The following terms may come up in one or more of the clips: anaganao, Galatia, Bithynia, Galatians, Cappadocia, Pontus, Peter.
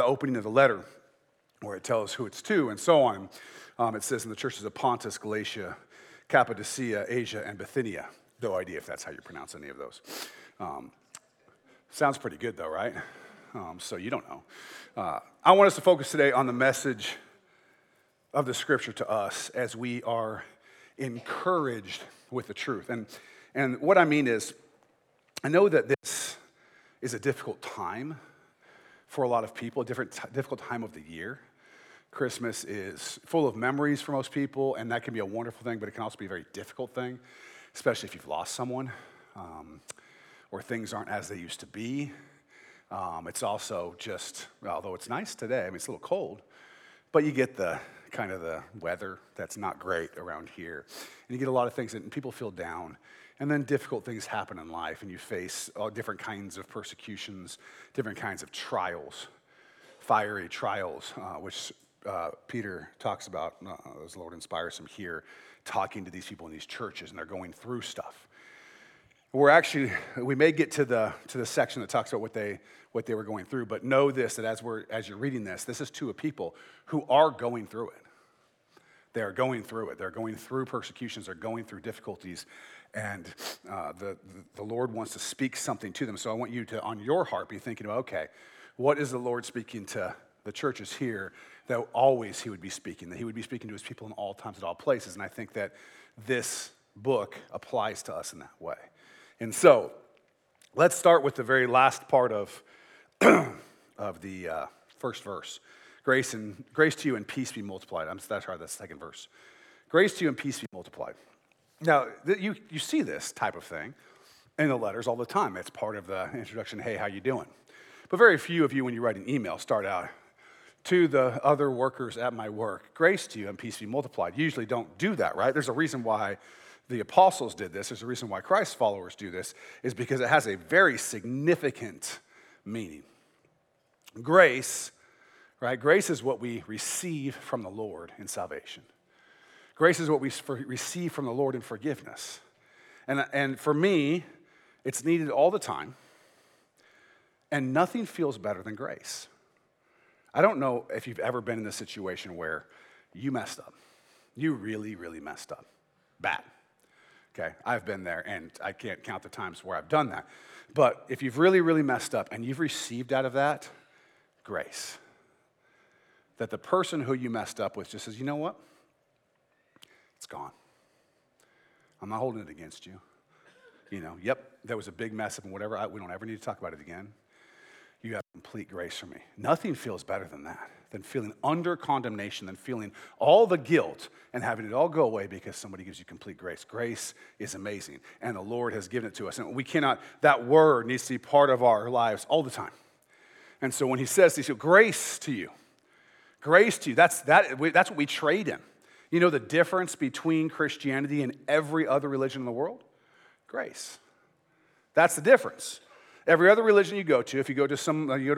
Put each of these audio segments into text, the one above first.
the opening of the letter, where it tells who it's to and so on. It says in the churches of Pontus, Galatia, Cappadocia, Asia, and Bithynia. No idea if that's how you pronounce any of those. Sounds pretty good, though, right? So you don't know. I want us to focus today on the message of the Scripture to us as we are encouraged with the truth. And what I mean is, I know that this is a difficult time for a lot of people, a difficult time of the year. Christmas is full of memories for most people, and that can be a wonderful thing, but it can also be a very difficult thing, especially if you've lost someone or things aren't as they used to be. It's also just, although it's nice today, I mean, it's a little cold, but you get the kind of the weather that's not great around here, and you get a lot of things that people feel down. And then difficult things happen in life, and you face all different kinds of persecutions, different kinds of trials, fiery trials, which Peter talks about, as the Lord inspires him here, talking to these people in these churches, and they're going through stuff. We may get to the section that talks about what they were going through, but know this, that as you're reading this, this is to a people who are going through it. They are going through it. They're going through persecutions. They're going through difficulties. And the Lord wants to speak something to them. So I want you to, on your heart, be thinking about, okay, what is the Lord speaking to the churches here that always he would be speaking, that he would be speaking to his people in all times, at all places? And I think that this book applies to us in that way. And so let's start with the very last part of, of the first verse. Grace to you and peace be multiplied. That's the second verse. Grace to you and peace be multiplied. Now, you see this type of thing in the letters all the time. It's part of the introduction, hey, how you doing? But very few of you, when you write an email, start out, to the other workers at my work, grace to you and peace be multiplied. You usually don't do that, right? There's a reason why the apostles did this. There's a reason why Christ's followers do this, is because it has a very significant meaning. Grace, right? Grace is what we receive from the Lord in salvation. Grace is what we receive from the Lord in forgiveness. And for me, it's needed all the time. And nothing feels better than grace. I don't know if you've ever been in a situation where you messed up. You really, really messed up. Bad. Okay, I've been there, and I can't count the times where I've done that. But if you've really, really messed up and you've received out of that, grace. That the person who you messed up with just says, you know what? It's gone. I'm not holding it against you. You know, yep, there was a big mess up and whatever. We don't ever need to talk about it again. You have complete grace for me. Nothing feels better than that, than feeling under condemnation, than feeling all the guilt and having it all go away because somebody gives you complete grace. Grace is amazing, and the Lord has given it to us. And that word needs to be part of our lives all the time. And so when he says this, grace to you, that's what we trade in. You know the difference between Christianity and every other religion in the world? Grace. That's the difference. Every other religion you go to, if you go to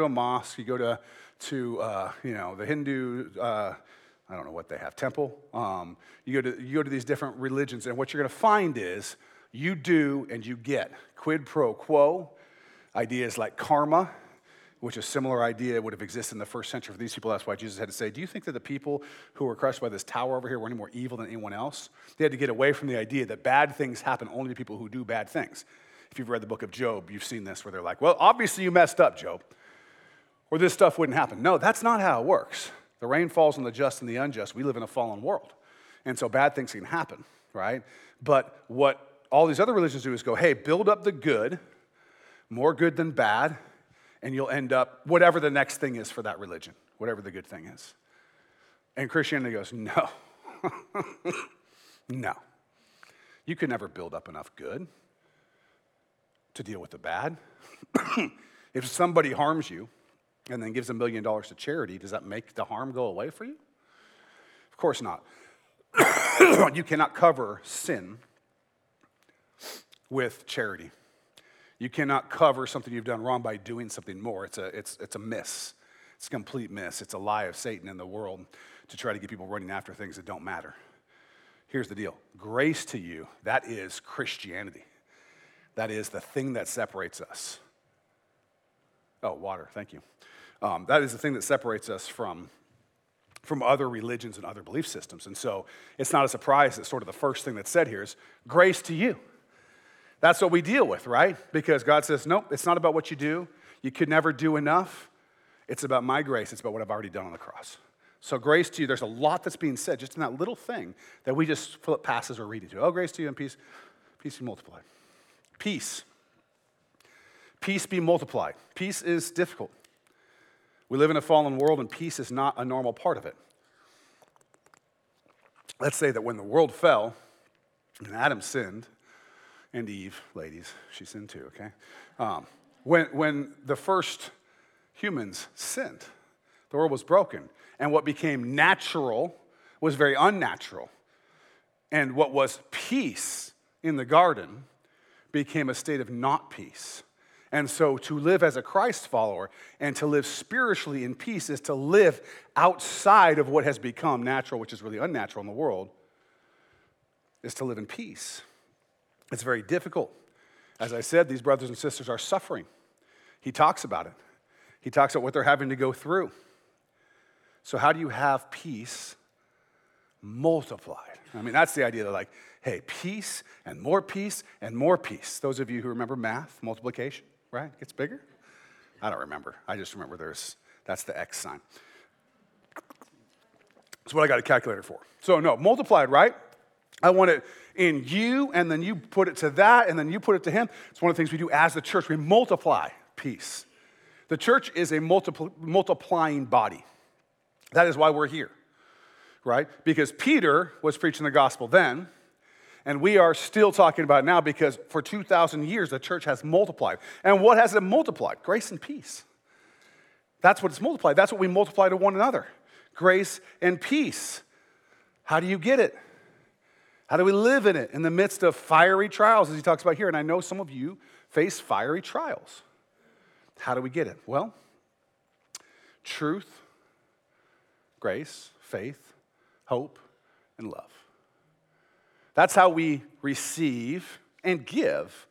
a mosque, you go to the Hindu, I don't know what they have, temple. You go to these different religions, and what you're going to find is you do and you get. Quid pro quo, ideas like karma, which a similar idea would have existed in the first century for these people. That's why Jesus had to say, do you think that the people who were crushed by this tower over here were any more evil than anyone else? They had to get away from the idea that bad things happen only to people who do bad things. If you've read the book of Job, you've seen this, where they're like, well, obviously you messed up, Job, or this stuff wouldn't happen. No, that's not how it works. The rain falls on the just and the unjust. We live in a fallen world, and so bad things can happen, right? But what all these other religions do is go, hey, build up the good, more good than bad, and you'll end up whatever the next thing is for that religion, whatever the good thing is. And Christianity goes, no. No. You could never build up enough good to deal with the bad. If somebody harms you and then gives $1 million to charity, does that make the harm go away for you? Of course not. You cannot cover sin with charity. You cannot cover something you've done wrong by doing something more. It's a miss. It's a complete miss. It's a lie of Satan in the world to try to get people running after things that don't matter. Here's the deal. Grace to you, that is Christianity. That is the thing that separates us. Oh, water, thank you. That is the thing that separates us from other religions and other belief systems. And so it's not a surprise that sort of the first thing that's said here is grace to you. That's what we deal with, right? Because God says, nope, it's not about what you do. You could never do enough. It's about my grace. It's about what I've already done on the cross. So grace to you, there's a lot that's being said just in that little thing that we just flip past as we're reading to. Oh, grace to you and peace. Peace be multiplied. Peace. Peace be multiplied. Peace is difficult. We live in a fallen world, and peace is not a normal part of it. Let's say that when the world fell and Adam sinned, and Eve, ladies, she sinned too, okay? When the first humans sinned, the world was broken, and what became natural was very unnatural. And what was peace in the garden became a state of not peace. And so to live as a Christ follower and to live spiritually in peace is to live outside of what has become natural, which is really unnatural in the world, is to live in peace. It's very difficult. As I said, these brothers and sisters are suffering. He talks about it. He talks about what they're having to go through. So how do you have peace multiplied? I mean, that's the idea that, like, hey, peace and more peace and more peace. Those of you who remember math, multiplication. Right? It gets bigger? I don't remember. I just remember that's the X sign. That's what I got a calculator for. So no, multiplied, right? I want it in you, and then you put it to that, and then you put it to him. It's one of the things we do as the church. We multiply peace. The church is a multiplying body. That is why we're here, right? Because Peter was preaching the gospel then, and we are still talking about it now because for 2,000 years, the church has multiplied. And what has it multiplied? Grace and peace. That's what it's multiplied. That's what we multiply to one another. Grace and peace. How do you get it? How do we live in it in the midst of fiery trials, as he talks about here? And I know some of you face fiery trials. How do we get it? Well, truth, grace, faith, hope, and love. That's how we receive and give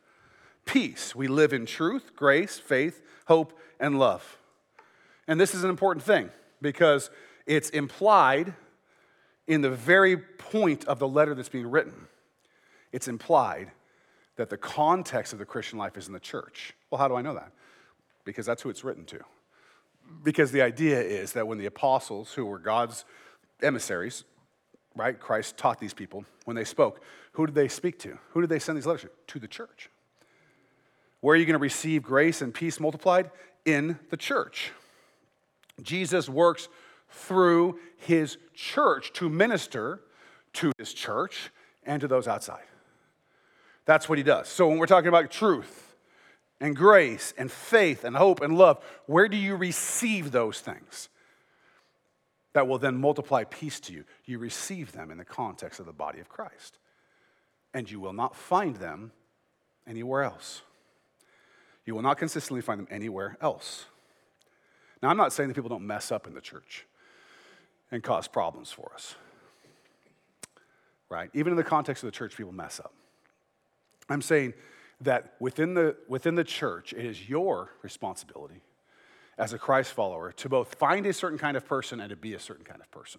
peace. We live in truth, grace, faith, hope, and love. And this is an important thing because it's implied in the very point of the letter that's being written. It's implied that the context of the Christian life is in the church. Well, how do I know that? Because that's who it's written to. Because the idea is that when the apostles, who were God's emissaries, right? Christ taught these people when they spoke. Who did they speak to? Who did they send these letters to? To the church. Where are you going to receive grace and peace multiplied? In the church. Jesus works through his church to minister to his church and to those outside. That's what he does. So when we're talking about truth and grace and faith and hope and love, where do you receive those things? That will then multiply peace to you. You receive them in the context of the body of Christ. And you will not find them anywhere else. You will not consistently find them anywhere else. Now, I'm not saying that people don't mess up in the church and cause problems for us. Right? Even in the context of the church, people mess up. I'm saying that within the church, it is your responsibility as a Christ follower, to both find a certain kind of person and to be a certain kind of person,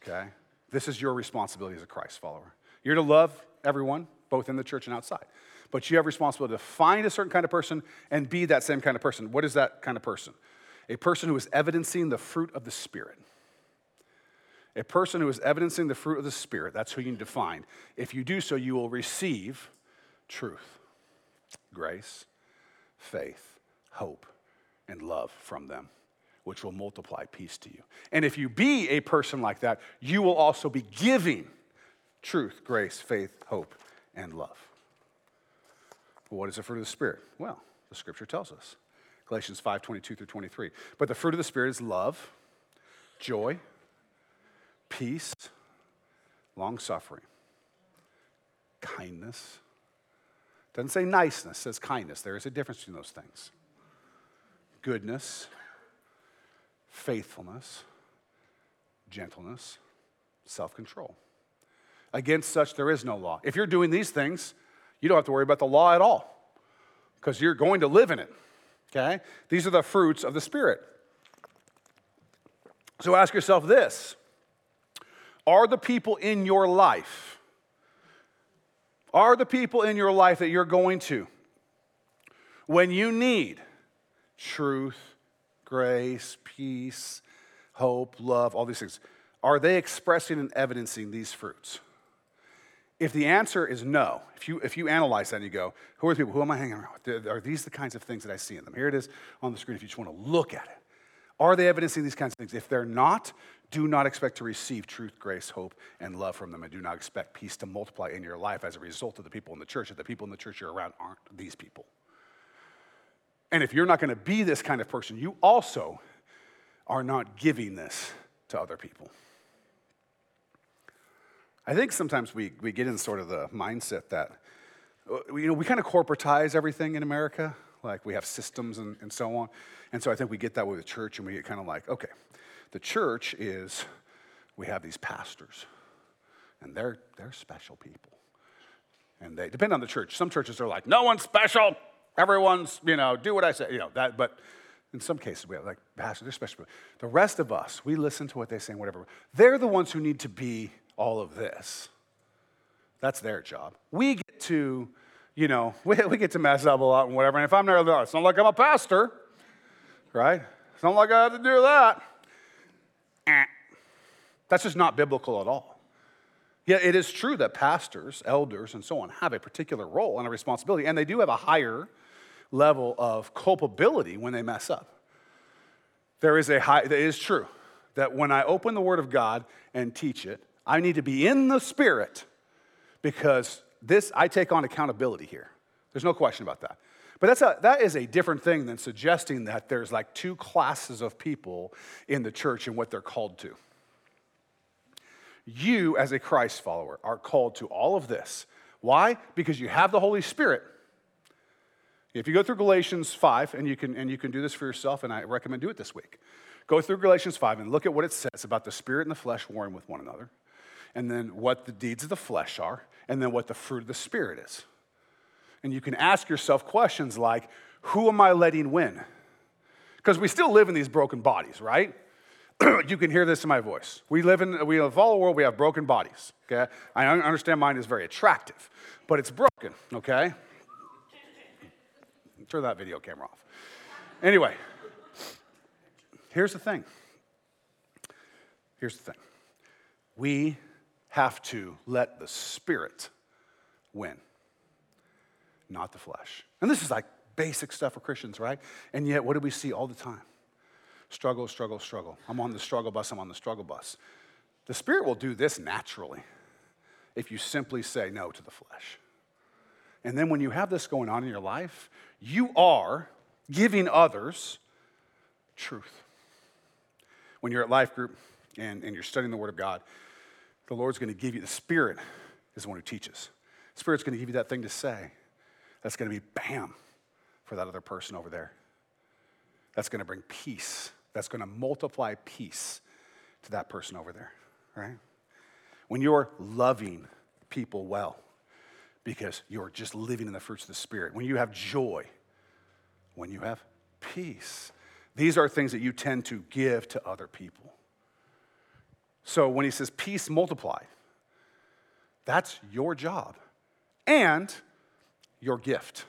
okay? This is your responsibility as a Christ follower. You're to love everyone, both in the church and outside, but you have responsibility to find a certain kind of person and be that same kind of person. What is that kind of person? A person who is evidencing the fruit of the Spirit. A person who is evidencing the fruit of the Spirit, that's who you need to find. If you do so, you will receive truth, grace, faith, hope, and love from them, which will multiply peace to you. And if you be a person like that, you will also be giving truth, grace, faith, hope, and love. Well, what is the fruit of the Spirit? Well, the Scripture tells us. Galatians 5:22 through 23. But the fruit of the Spirit is love, joy, peace, long-suffering, kindness. Doesn't say niceness, says kindness. There is a difference between those things. Goodness, faithfulness, gentleness, self-control. Against such there is no law. If you're doing these things, you don't have to worry about the law at all because you're going to live in it. okay? These are the fruits of the Spirit. So ask yourself this. Are the people in your life, that you're going to, when you need truth, grace, peace, hope, love, all these things, are they expressing and evidencing these fruits? If the answer is no, if you analyze that and you go, who are the people? Who am I hanging around with? Are these the kinds of things that I see in them? Here it is on the screen if you just want to look at it. Are they evidencing these kinds of things? If they're not, do not expect to receive truth, grace, hope, and love from them, and do not expect peace to multiply in your life as a result of the people in the church. If the people in the church you're around aren't these people. And if you're not going to be this kind of person, you also are not giving this to other people. I think sometimes we get in sort of the mindset that, we kind of corporatize everything in America. Like we have systems and so on. And so I think we get that way with the church, and we get kind of like, okay, the church is, we have these pastors, and they're special people. And they depend on the church. Some churches are like, no one's special. Everyone's, do what I say, that, but in some cases we have like pastors, they're special people. The rest of us, we listen to what they say and whatever. They're the ones who need to be all of this. That's their job. We get to, we get to mess up a lot and whatever. And if I'm there, it's not like I'm a pastor, right? It's not like I have to do that. That's just not biblical at all. Yeah, it is true that pastors, elders, and so on have a particular role and a responsibility, and they do have a higher level of culpability when they mess up. It is true that when I open the Word of God and teach it, I need to be in the Spirit, because I take on accountability here. There's no question about that. But that is a different thing than suggesting that there's like two classes of people in the church and what they're called to. You, as a Christ follower, are called to all of this. Why? Because you have the Holy Spirit. If you go through Galatians 5, and you can do this for yourself, and I recommend do it this week. Go through Galatians 5 and look at what it says about the Spirit and the flesh warring with one another, and then what the deeds of the flesh are, and then what the fruit of the Spirit is. And you can ask yourself questions like, who am I letting win? Because we still live in these broken bodies, right? You can hear this in my voice. We follow a world, we have broken bodies, okay? I understand mine is very attractive, but it's broken, okay? Turn that video camera off. Anyway, here's the thing. We have to let the Spirit win, not the flesh. And this is like basic stuff for Christians, right? And yet, what do we see all the time? Struggle, struggle, struggle. I'm on the struggle bus. The Spirit will do this naturally if you simply say no to the flesh. And then when you have this going on in your life, you are giving others truth. When you're at life group and you're studying the Word of God, the Lord's going to give you, the Spirit is the one who teaches. The Spirit's going to give you that thing to say. That's going to be bam for that other person over there. That's going to bring peace. That's going to multiply peace to that person over there, right? When you're loving people well because you're just living in the fruits of the Spirit, when you have joy, when you have peace, these are things that you tend to give to other people. So when he says peace multiplied, that's your job and your gift.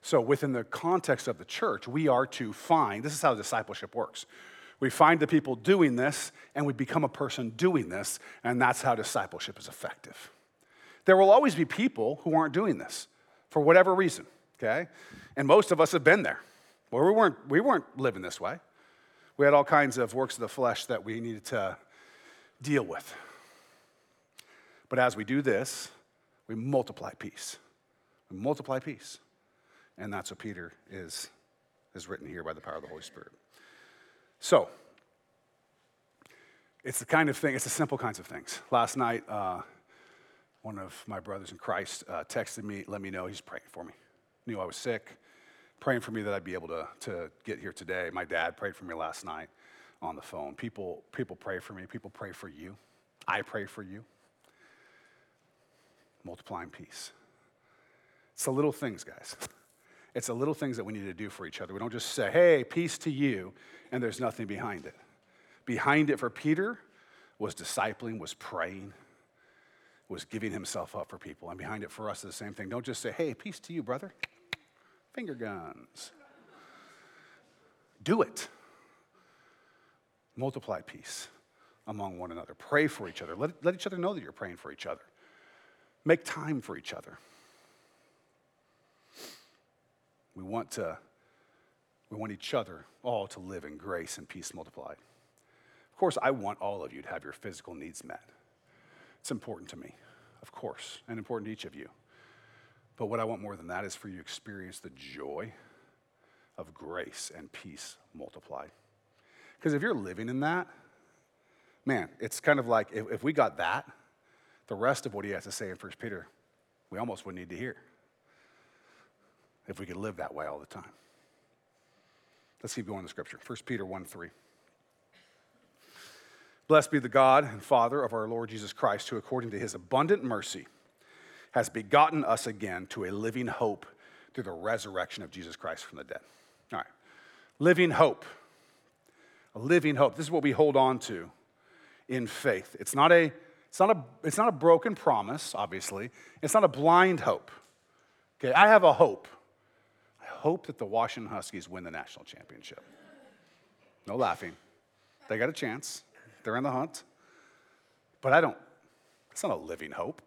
So within the context of the church, we are to find, this is how discipleship works. We find the people doing this, and we become a person doing this, and that's how discipleship is effective. There will always be people who aren't doing this for whatever reason, okay? And most of us have been there where we weren't living this way. We had all kinds of works of the flesh that we needed to deal with. But as we do this, we multiply peace. We multiply peace. And that's what Peter is written here by the power of the Holy Spirit. So, it's the kind of thing, it's the simple kinds of things. Last night, one of my brothers in Christ texted me, let me know he's praying for me. Knew I was sick, praying for me that I'd be able to get here today. My dad prayed for me last night on the phone. People pray for me. People pray for you. I pray for you. Multiplying peace. It's the little things, guys. It's the little things that we need to do for each other. We don't just say, hey, peace to you, and there's nothing behind it. Behind it for Peter was discipling, was praying, was giving himself up for people. And behind it for us is the same thing. Don't just say, hey, peace to you, brother. Finger guns. Do it. Multiply peace among one another. Pray for each other. Let each other know that you're praying for each other. Make time for each other. We want each other all to live in grace and peace multiplied. Of course, I want all of you to have your physical needs met. It's important to me, of course, and important to each of you. But what I want more than that is for you to experience the joy of grace and peace multiplied. Because if you're living in that, man, it's kind of like if we got that, the rest of what he has to say in 1 Peter, we almost wouldn't need to hear. If we could live that way all the time. Let's keep going to Scripture. 1 Peter 1:3. Blessed be the God and Father of our Lord Jesus Christ, who according to his abundant mercy has begotten us again to a living hope through the resurrection of Jesus Christ from the dead. All right. Living hope. A living hope. This is what we hold on to in faith. It's not a broken promise, obviously. It's not a blind hope. Okay, I have a hope. I hope that the Washington Huskies win the national championship. No laughing. They got a chance. They're in the hunt. But it's not a living hope.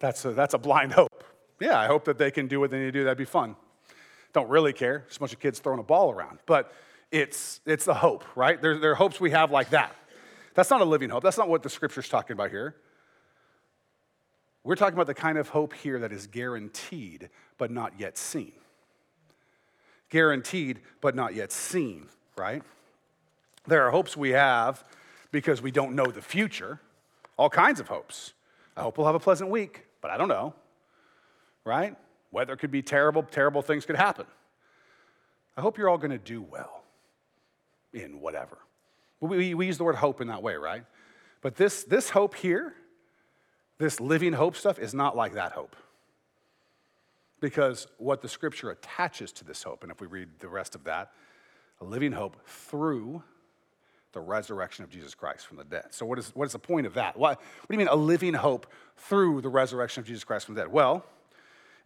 That's a blind hope. Yeah, I hope that they can do what they need to do. That'd be fun. Don't really care. Just a bunch of kids throwing a ball around. But it's the hope, right? There are hopes we have like that. That's not a living hope. That's not what the Scripture's talking about here. We're talking about the kind of hope here that is guaranteed but not yet seen. Guaranteed but not yet seen, right? There are hopes we have because we don't know the future. All kinds of hopes. I hope we'll have a pleasant week, but I don't know, right? Weather could be terrible. Terrible things could happen. I hope you're all going to do well in whatever. We use the word hope in that way, right? But this hope here, this living hope stuff is not like that hope. Because what the Scripture attaches to this hope, and if we read the rest of that, a living hope through the resurrection of Jesus Christ from the dead. So what is the point of that? What do you mean a living hope through the resurrection of Jesus Christ from the dead? Well,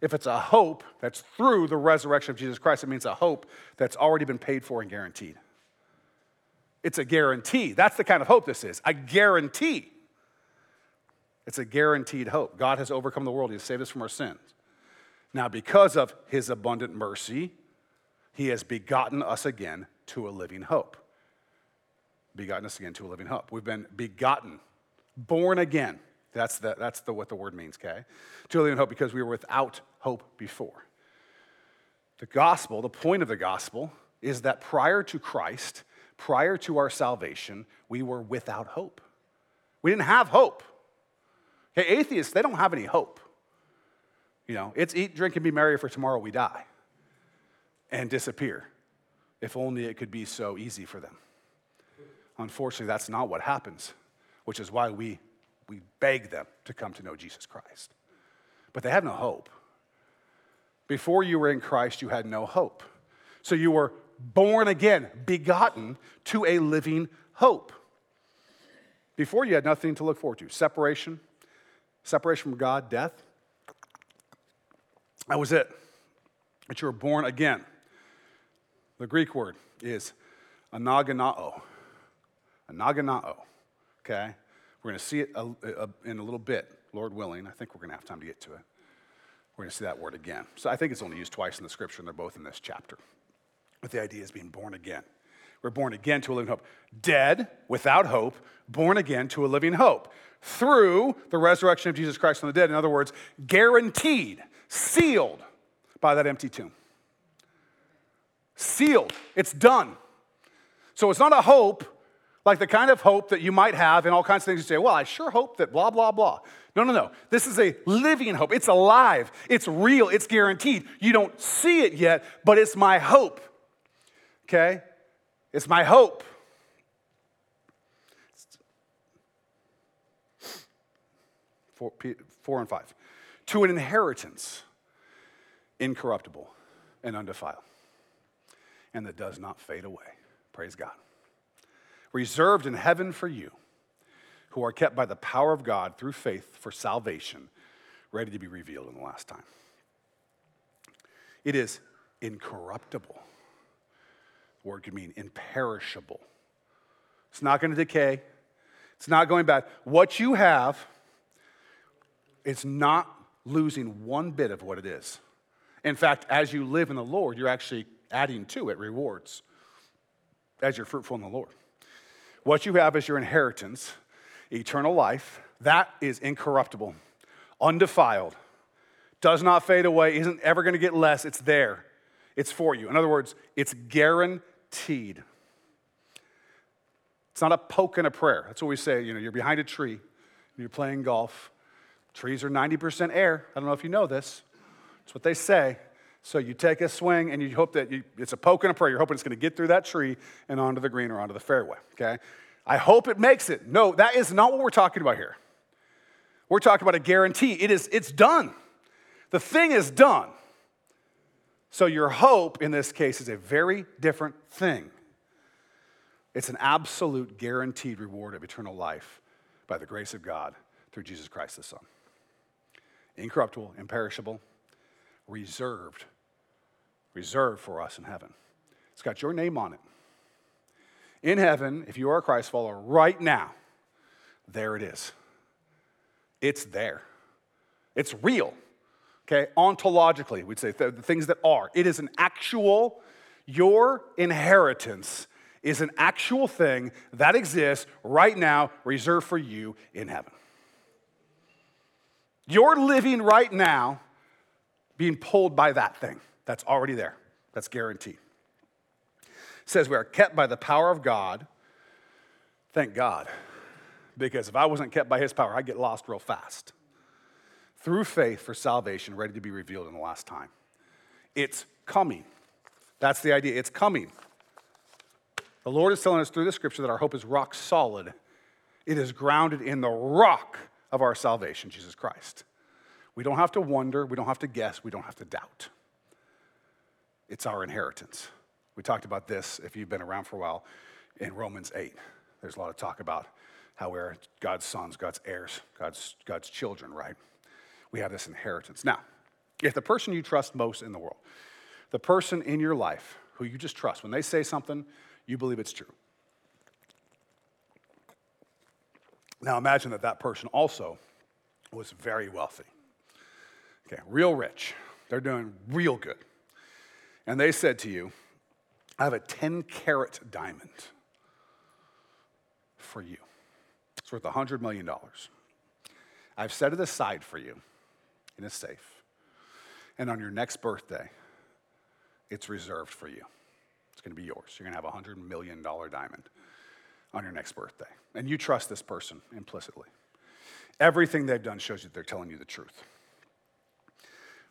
if it's a hope that's through the resurrection of Jesus Christ, it means a hope that's already been paid for and guaranteed. It's a guarantee. That's the kind of hope this is, a guarantee. It's a guaranteed hope. God has overcome the world. He has saved us from our sins. Now, because of his abundant mercy, he has begotten us again to a living hope. Begotten us again to a living hope. We've been begotten, born again. That's what the word means, okay? To a living hope because we were without hope before. The gospel, the point of the gospel, is that prior to Christ, prior to our salvation, we were without hope. We didn't have hope. Okay, atheists, they don't have any hope. You know, it's eat, drink, and be merry for tomorrow we die and disappear. If only it could be so easy for them. Unfortunately, that's not what happens, which is why we beg them to come to know Jesus Christ. But they have no hope. Before you were in Christ, you had no hope. So you were born again, begotten to a living hope. Before you had nothing to look forward to. Separation from God, death. That was it. But you were born again. The Greek word is anaganao. Anaganao. Okay? We're going to see it in a little bit, Lord willing. I think we're going to have time to get to it. We're going to see that word again. So I think it's only used twice in the Scripture, and they're both in this chapter. But the idea is being born again. We're born again to a living hope. Dead, without hope, born again to a living hope. Through the resurrection of Jesus Christ from the dead. In other words, guaranteed, sealed by that empty tomb. Sealed. It's done. So it's not a hope, like the kind of hope that you might have in all kinds of things. You say, well, I sure hope that blah, blah, blah. No. This is a living hope. It's alive. It's real. It's guaranteed. You don't see it yet, but it's my hope. Okay? It's my hope. Four and five. To an inheritance incorruptible, and undefiled, and that does not fade away. Praise God. Reserved in heaven for you, who are kept by the power of God through faith for salvation, ready to be revealed in the last time. It is incorruptible. The word could mean imperishable. It's not going to decay. It's not going bad. What you have, it's not losing one bit of what it is. In fact, as you live in the Lord, you're actually adding to it rewards as you're fruitful in the Lord. What you have is your inheritance, eternal life. That is incorruptible, undefiled, does not fade away, isn't ever going to get less. It's there. It's for you. In other words, it's guaranteed. It's not a poke and a prayer. That's what we say. You know, you're behind a tree, you're playing golf. Trees are 90% air. I don't know if you know this. That's what they say. So you take a swing and you hope that it's a poke and a prayer. You're hoping it's going to get through that tree and onto the green or onto the fairway, okay? I hope it makes it. No, that is not what we're talking about here. We're talking about a guarantee. It's done. The thing is done. So your hope in this case is a very different thing. It's an absolute guaranteed reward of eternal life by the grace of God through Jesus Christ the Son. Incorruptible, imperishable, reserved for us in heaven. It's got your name on it. In heaven, if you are a Christ follower right now, there it is. It's there. It's real. Okay, ontologically, we'd say the things that are. It is an actual, your inheritance is an actual thing that exists right now, reserved for you in heaven. You're living right now being pulled by that thing. That's already there. That's guaranteed. It says we are kept by the power of God. Thank God. Because if I wasn't kept by his power, I'd get lost real fast. Through faith for salvation, ready to be revealed in the last time. It's coming. That's the idea. It's coming. The Lord is telling us through the scripture that our hope is rock solid. It is grounded in the rock of our salvation, Jesus Christ. We don't have to wonder, we don't have to guess, we don't have to doubt. It's our inheritance. We talked about this, if you've been around for a while, in Romans 8. There's a lot of talk about how we're God's sons, God's heirs, God's children, right? We have this inheritance. Now, if the person you trust most in the world, the person in your life who you just trust, when they say something, you believe it's true. Now imagine that that person also was very wealthy. Okay, real rich. They're doing real good. And they said to you, I have a 10-carat diamond for you. It's worth $100 million. I've set it aside for you, and it's safe. And on your next birthday, it's reserved for you. It's going to be yours. You're going to have a $100 million diamond on your next birthday. And you trust this person implicitly. Everything they've done shows you they're telling you the truth.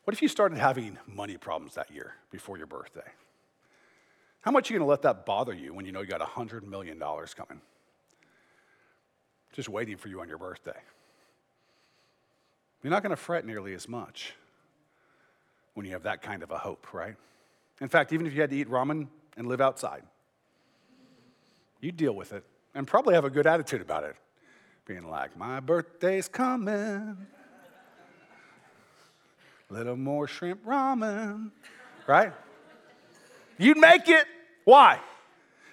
What if you started having money problems that year before your birthday? How much are you going to let that bother you when you know you got $100 million coming? Just waiting for you on your birthday. You're not going to fret nearly as much when you have that kind of a hope, right? In fact, even if you had to eat ramen and live outside, you deal with it and probably have a good attitude about it, being like, my birthday's coming. Little more shrimp ramen, right? You'd make it. Why?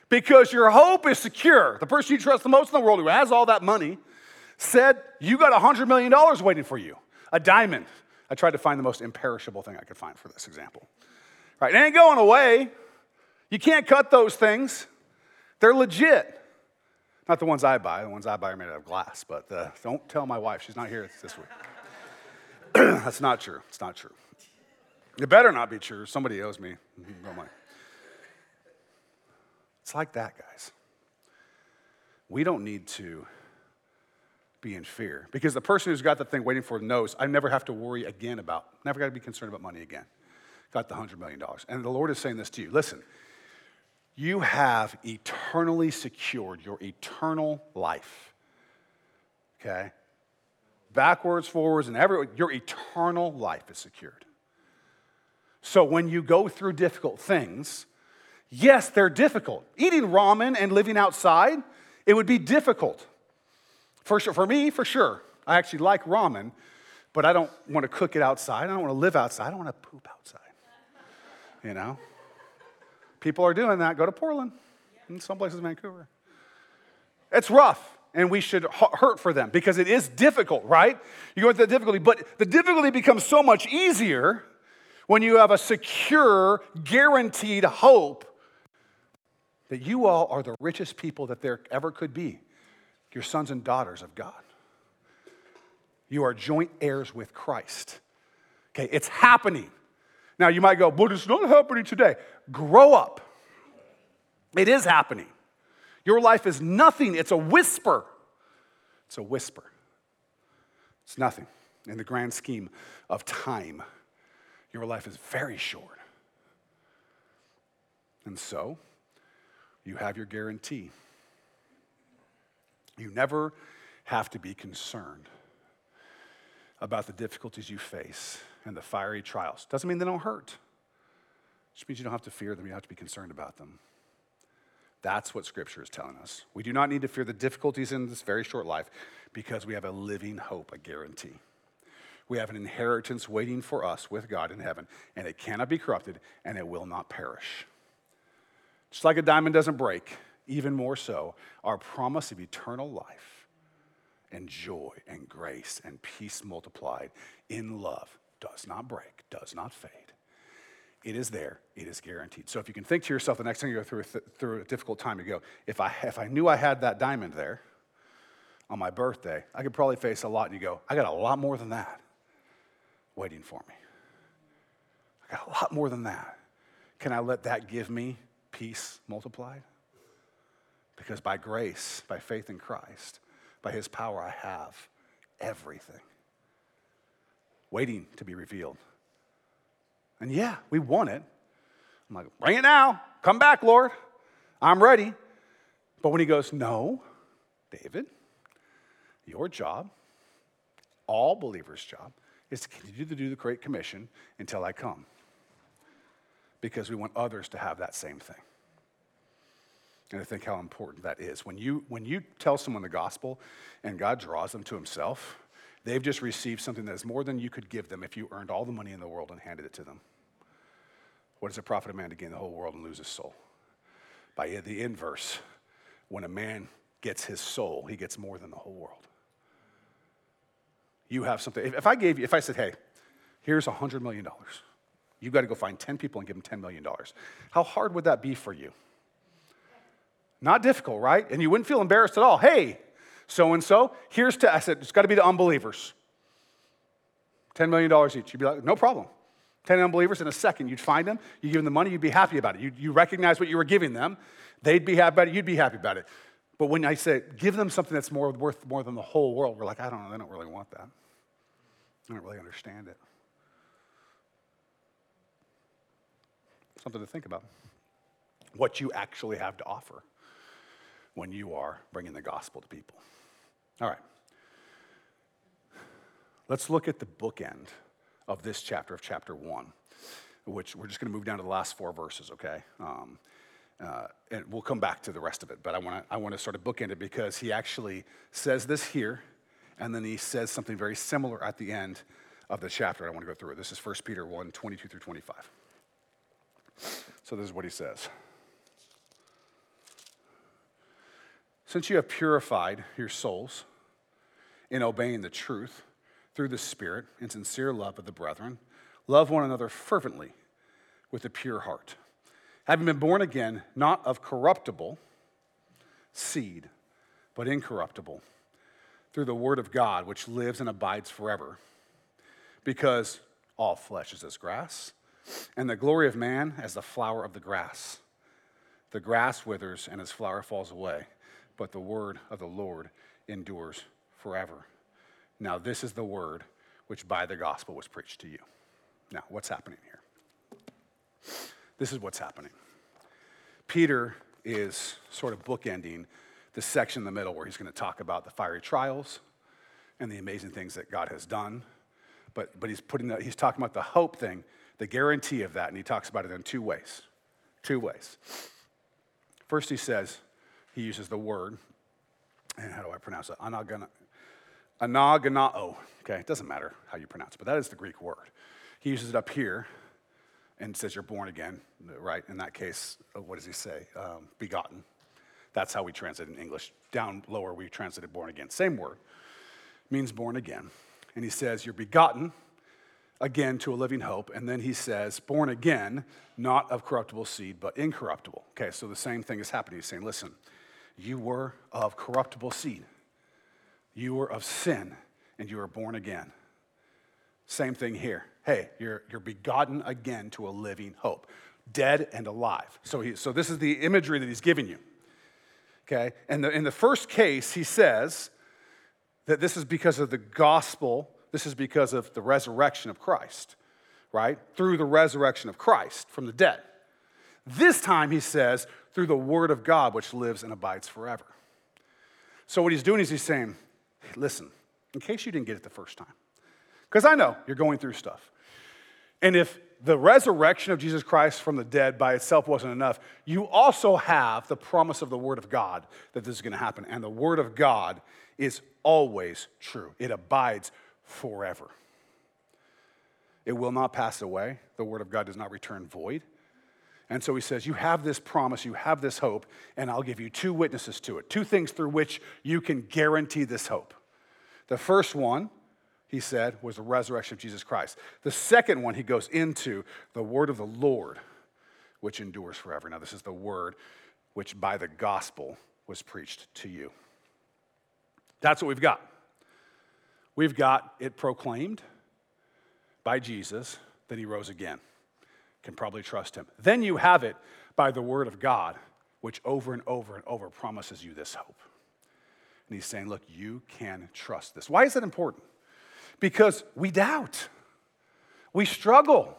Because your hope is secure. The person you trust the most in the world who has all that money said, you got $100 million waiting for you, a diamond. I tried to find the most imperishable thing I could find for this example. Right, it ain't going away. You can't cut those things. They're legit. Not the ones I buy. The ones I buy are made out of glass, but don't tell my wife. She's not here this week. That's not true. It's not true. It better not be true. Somebody owes me. It's like that, guys. We don't need to be in fear because the person who's got the thing waiting for knows I never have to worry again about, never got to be concerned about money again. Got the $100 million. And the Lord is saying this to you. Listen, you have eternally secured your eternal life. Okay? Backwards, forwards, and everywhere, your eternal life is secured. So when you go through difficult things, yes, they're difficult. Eating ramen and living outside, it would be difficult. For me, for sure. I actually like ramen, but I don't want to cook it outside. I don't want to live outside. I don't want to poop outside. You know? People are doing that. Go to Portland. In some places, Vancouver. It's rough. And we should hurt for them because it is difficult, right? You go through the difficulty, but the difficulty becomes so much easier when you have a secure, guaranteed hope that you all are the richest people that there ever could be. You're sons and daughters of God. You are joint heirs with Christ. Okay, it's happening. Now you might go, but it's not happening today. Grow up. It is happening. Your life is nothing. It's a whisper. It's a whisper. It's nothing in the grand scheme of time. Your life is very short. And so, you have your guarantee. You never have to be concerned about the difficulties you face and the fiery trials. Doesn't mean they don't hurt. It just means you don't have to fear them. You don't have to be concerned about them. That's what Scripture is telling us. We do not need to fear the difficulties in this very short life because we have a living hope, a guarantee. We have an inheritance waiting for us with God in heaven, and it cannot be corrupted, and it will not perish. Just like a diamond doesn't break, even more so, our promise of eternal life and joy and grace and peace multiplied in love does not break, does not fade. It is there. It is guaranteed. So if you can think to yourself the next time you go through a difficult time, you go, if I knew I had that diamond there on my birthday, I could probably face a lot. And you go, I got a lot more than that waiting for me. I got a lot more than that. Can I let that give me peace multiplied? Because by grace, by faith in Christ, by his power, I have everything waiting to be revealed. And yeah, we want it. I'm like, bring it now. Come back, Lord. I'm ready. But when he goes, no, David, your job, all believers' job, is to continue to do the Great Commission until I come. Because we want others to have that same thing. And I think how important that is. When you tell someone the gospel and God draws them to himself, they've just received something that is more than you could give them if you earned all the money in the world and handed it to them. What does it profit a man to gain the whole world and lose his soul? By the inverse, when a man gets his soul, he gets more than the whole world. You have something. If I said, hey, here's $100 million. You've got to go find 10 people and give them $10 million. How hard would that be for you? Not difficult, right? And you wouldn't feel embarrassed at all. Hey, so-and-so, I said, it's got to be to unbelievers. $10 million each. You'd be like, no problem. 10 unbelievers in a second. You'd find them. You give them the money. You'd be happy about it. You recognize what you were giving them. They'd be happy about it. You'd be happy about it. But when I say, give them something that's more worth more than the whole world, we're like, I don't know. They don't really want that. I don't really understand it. Something to think about. What you actually have to offer when you are bringing the gospel to people. All right. Let's look at the bookend of this chapter, of chapter 1, which we're just going to move down to the last 4 verses, okay? And we'll come back to the rest of it, but I want to sort of bookend it because he actually says this here, and then he says something very similar at the end of the chapter. I want to go through it. This is 1 Peter 1, 22 through 25. So this is what he says. Since you have purified your souls in obeying the truth through the Spirit and sincere love of the brethren, love one another fervently with a pure heart, having been born again, not of corruptible seed, but incorruptible, through the word of God, which lives and abides forever, because all flesh is as grass, and the glory of man as the flower of the grass. The grass withers and its flower falls away, but the word of the Lord endures forever. Now this is the word which by the gospel was preached to you. Now, what's happening here? This is what's happening. Peter is sort of bookending the section in the middle where he's going to talk about the fiery trials and the amazing things that God has done, but he's talking about the hope thing the guarantee of that, and he talks about it in two ways. First, he says, he uses the word, and how do I pronounce it? Anaganao. Okay, it doesn't matter how you pronounce it, but that is the Greek word. He uses it up here and says you're born again, right? In that case, what does he say? Begotten. That's how we translate in English. Down lower, we translated born again. Same word, means born again. And he says you're begotten again to a living hope. And then he says born again, not of corruptible seed, but incorruptible. Okay, so the same thing is happening. He's saying, listen, you were of corruptible seed. You were of sin, and you were born again. Same thing here. Hey, you're begotten again to a living hope, dead and alive. So this is the imagery that he's giving you. Okay, and in the first case, he says that this is because of the gospel. This is because of the resurrection of Christ, right? Through the resurrection of Christ from the dead. This time, he says, through the word of God, which lives and abides forever. So what he's doing is he's saying, hey, listen, in case you didn't get it the first time, because I know you're going through stuff. And if the resurrection of Jesus Christ from the dead by itself wasn't enough, you also have the promise of the word of God that this is going to happen. And the word of God is always true. It abides forever. It will not pass away. The word of God does not return void. And so he says, you have this promise, you have this hope, and I'll give you two witnesses to it, two things through which you can guarantee this hope. The first one, he said, was the resurrection of Jesus Christ. The second one, he goes into the word of the Lord, which endures forever. Now, this is the word which by the gospel was preached to you. That's what we've got. We've got it proclaimed by Jesus that he rose again. Can probably trust him. Then you have it by the word of God, which over and over and over promises you this hope. And he's saying, look, you can trust this. Why is that important? Because we doubt. We struggle.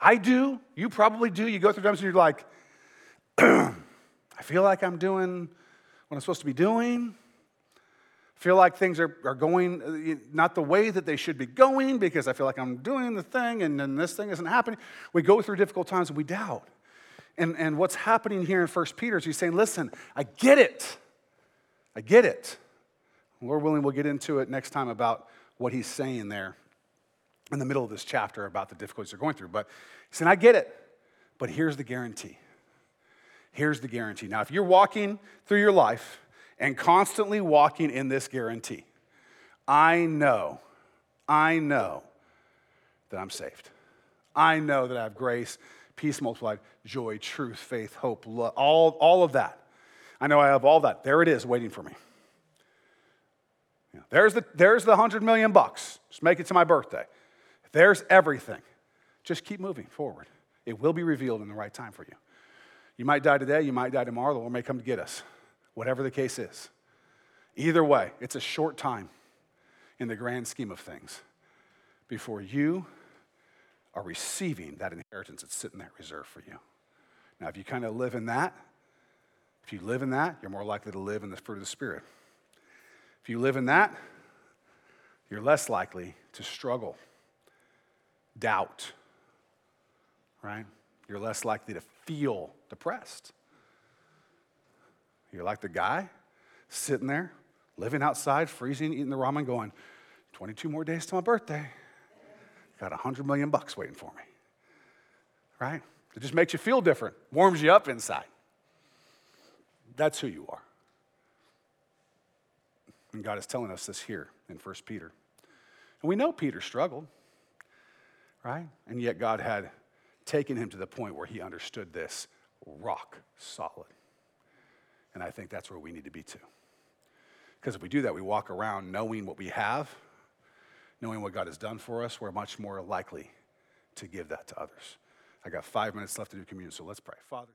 I do. You probably do. You go through times and you're like, I feel like I'm doing what I'm supposed to be doing. I feel like things are going not the way that they should be going because I feel like I'm doing the thing and then this thing isn't happening. We go through difficult times and we doubt. And what's happening here in 1 Peter is he's saying, listen, I get it. Lord willing, we'll get into it next time about what he's saying there in the middle of this chapter about the difficulties they're going through. But he's saying, I get it, but here's the guarantee. Here's the guarantee. Now, if you're walking through your life and constantly walking in this guarantee, I know that I'm saved. I know that I have grace, peace multiplied, joy, truth, faith, hope, love, all of that. I know I have all that. There it is waiting for me. There's the $100 million. Just make it to my birthday. There's everything. Just keep moving forward. It will be revealed in the right time for you. You might die today. You might die tomorrow. The Lord may come to get us. Whatever the case is. Either way, it's a short time in the grand scheme of things before you are receiving that inheritance that's sitting there reserved for you. Now, if you kind of live in that, you're more likely to live in the fruit of the Spirit. If you live in that, you're less likely to struggle, doubt, right? You're less likely to feel depressed. You're like the guy sitting there, living outside, freezing, eating the ramen, going, 22 more days to my birthday. Got $100 million waiting for me, right? It just makes you feel different, warms you up inside. That's who you are. And God is telling us this here in 1 Peter. And we know Peter struggled, right? And yet God had taken him to the point where he understood this rock solid. And I think that's where we need to be too. Because if we do that, we walk around knowing what we have, knowing what God has done for us, we're much more likely to give that to others. I got 5 minutes left to do communion, so let's pray. Father.